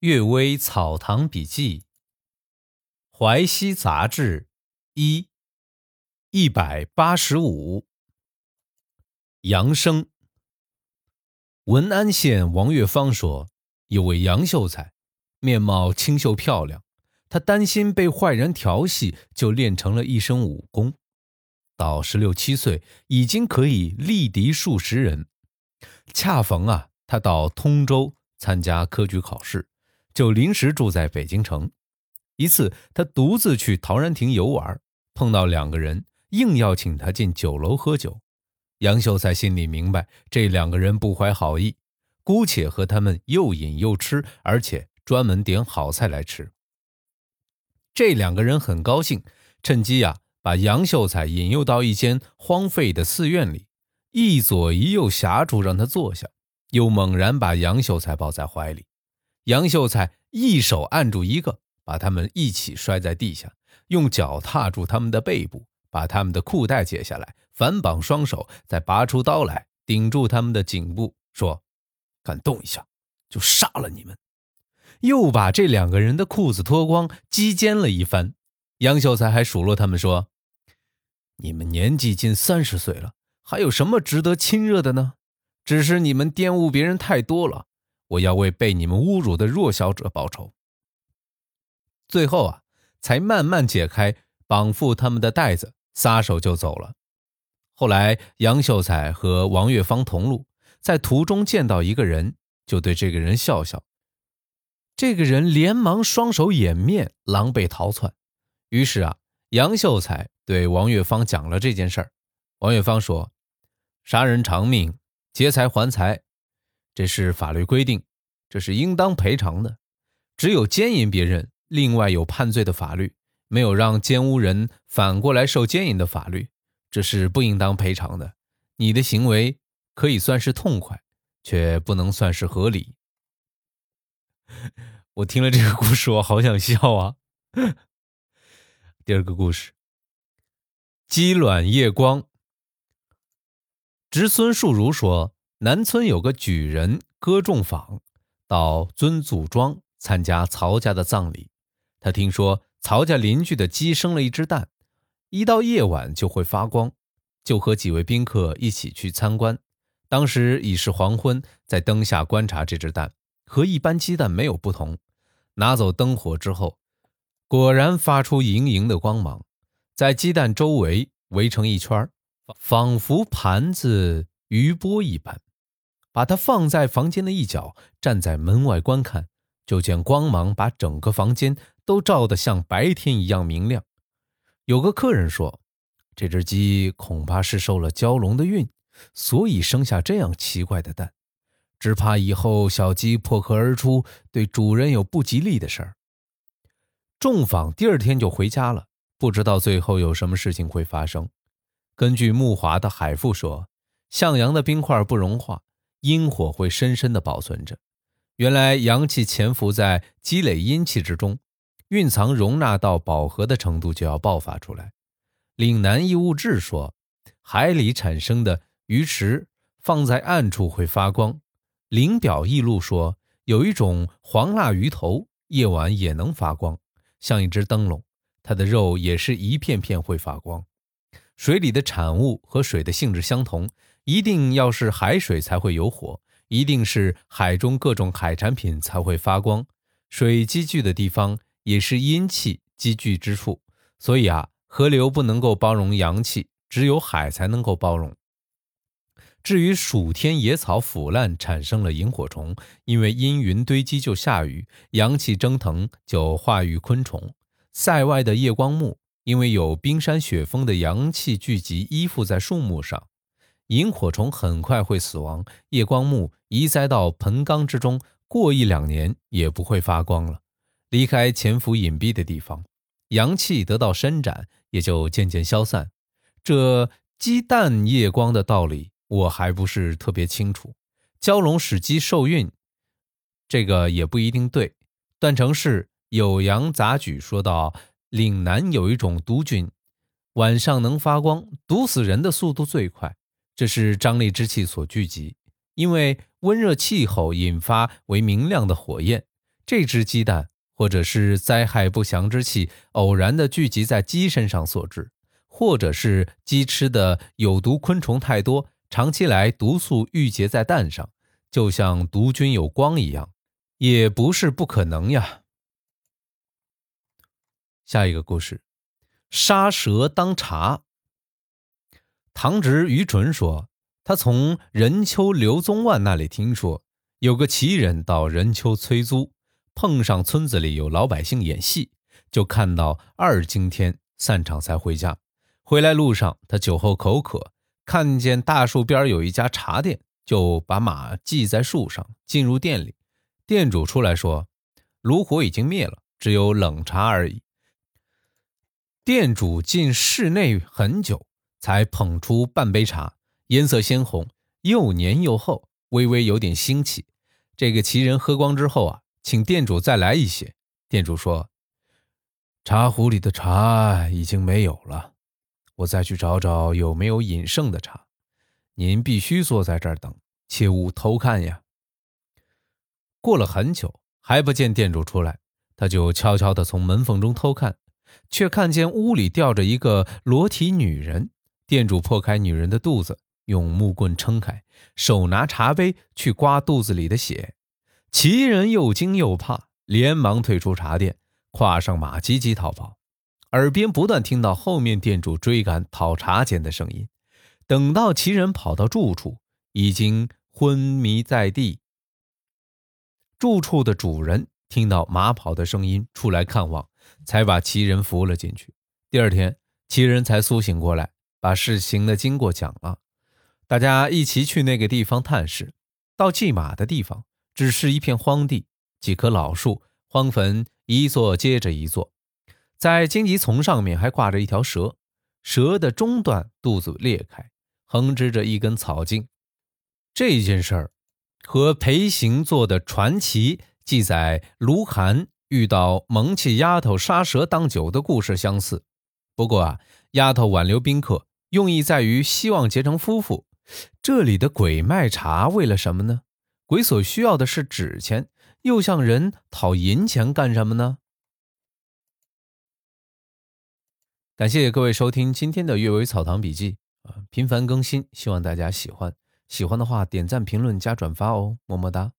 《岳微草堂笔记》淮西杂志一185。杨生。文安县王月芳说，有位杨秀才，面貌清秀漂亮，他担心被坏人调戏，就练成了一身武功，到16、17岁已经可以力敌数十人。恰逢啊，他到通州参加科举考试，就临时住在北京城。一次他独自去陶然亭游玩，碰到两个人硬要请他进酒楼喝酒。杨秀才心里明白这两个人不怀好意，姑且和他们又饮又吃，而且专门点好菜来吃。这两个人很高兴，趁机把杨秀才引诱到一间荒废的寺院里，一左一右挟住让他坐下，又猛然把杨秀才抱在怀里。杨秀才一手按住一个，把他们一起摔在地下，用脚踏住他们的背部，把他们的裤带解下来，反绑双手，再拔出刀来顶住他们的颈部，说：敢动一下就杀了你们。又把这两个人的裤子脱光，击奸了一番。杨秀才还数落他们说：你们年纪近30岁了，还有什么值得亲热的呢？只是你们玷污别人太多了，我要为被你们侮辱的弱小者报仇。最后才慢慢解开绑缚他们的带子，撒手就走了。后来杨秀才和王月芳同路，在途中见到一个人，就对这个人笑笑。这个人连忙双手掩面，狼狈逃窜。于是杨秀才对王月芳讲了这件事儿。王月芳说：杀人偿命，劫财还财，这是法律规定，这是应当赔偿的。只有奸淫别人，另外有判罪的法律，没有让奸污人反过来受奸淫的法律，这是不应当赔偿的。你的行为可以算是痛快，却不能算是合理。我听了这个故事，我好想笑啊。第二个故事，鸡卵夜光。侄孙树如说，南村有个举人歌仲坊，到尊祖庄参加曹家的葬礼。他听说曹家邻居的鸡生了一只蛋，一到夜晚就会发光，就和几位宾客一起去参观。当时已是黄昏，在灯下观察这只蛋，和一般鸡蛋没有不同。拿走灯火之后，果然发出莹莹的光芒，在鸡蛋周围围成一圈，仿佛盘子余波一般，把它放在房间的一角，站在门外观看，就见光芒把整个房间都照得像白天一样明亮。有个客人说，这只鸡恐怕是受了蛟龙的孕，所以生下这样奇怪的蛋，只怕以后小鸡破壳而出，对主人有不吉利的事儿。仲坊第二天就回家了，不知道最后有什么事情会发生。根据木华的海父说，向阳的冰块不融化，阴火会深深地保存着。原来阳气潜伏在积累阴气之中，蕴藏容纳到饱和的程度，就要爆发出来。岭南异物志说，海里产生的鱼池放在暗处会发光。岭表异录说，有一种黄蜡鱼头，夜晚也能发光，像一只灯笼，它的肉也是一片片会发光。水里的产物和水的性质相同，一定要是海水才会有火，一定是海中各种海产品才会发光。水积聚的地方也是阴气积聚之处，所以河流不能够包容阳气，只有海才能够包容。至于暑天野草腐烂产生了萤火虫，因为阴云堆积就下雨，阳气蒸腾就化育昆虫。塞外的夜光木，因为有冰山雪峰的阳气聚集依附在树木上，萤火虫很快会死亡，夜光木移栽到盆缸之中，过1、2年也不会发光了，离开潜伏隐蔽的地方，阳气得到伸展，也就渐渐消散。这鸡蛋夜光的道理我还不是特别清楚，蛟龙使鸡受孕这个也不一定对。段成式《酉阳杂举》说到，岭南有一种毒菌，晚上能发光，毒死人的速度最快，这是瘴疠之气所聚集，因为温热气候引发为明亮的火焰，这只鸡蛋或者是灾害不祥之气偶然的聚集在鸡身上所致，或者是鸡吃的有毒昆虫太多，长期来毒素郁结在蛋上，就像毒菌有光一样，也不是不可能呀。下一个故事，杀蛇当茶。堂侄于纯说，他从任丘刘宗万那里听说，有个奇人到任丘催租，碰上村子里有老百姓演戏，就看到二更天散场才回家。回来路上，他酒后口渴，看见大树边有一家茶店，就把马系在树上，进入店里。店主出来说，炉火已经灭了，只有冷茶而已。店主进室内很久，才捧出半杯茶，颜色鲜红，又黏又厚，微微有点腥气。这个奇人喝光之后啊，请店主再来一些。店主说，茶壶里的茶已经没有了，我再去找找有没有饮剩的茶，您必须坐在这儿等，切勿偷看呀。过了很久，还不见店主出来，他就悄悄地从门缝中偷看，却看见屋里吊着一个裸体女人。店主破开女人的肚子，用木棍撑开，手拿茶杯去刮肚子里的血。奇人又惊又怕，连忙退出茶店，跨上马急逃跑。耳边不断听到后面店主追赶讨茶钱的声音。等到奇人跑到住处，已经昏迷在地。住处的主人听到马跑的声音出来看望，才把奇人扶了进去。第二天，奇人才苏醒过来，把事情的经过讲了。大家一起去那个地方探视，到系马的地方，只是一片荒地，几棵老树，荒坟一座接着一座。在荆棘丛上面还挂着一条蛇，蛇的中段肚子裂开，横支着一根草茎。这件事儿和裴行作的传奇记载卢寒遇到蒙气丫头杀蛇当酒的故事相似。不过啊，丫头挽留宾客用意在于希望结成夫妇，这里的鬼卖茶为了什么呢？鬼所需要的是纸钱，又向人讨银钱干什么呢？感谢各位收听今天的阅微草堂笔记，频繁更新，希望大家喜欢。喜欢的话点赞评论加转发哦，么么哒。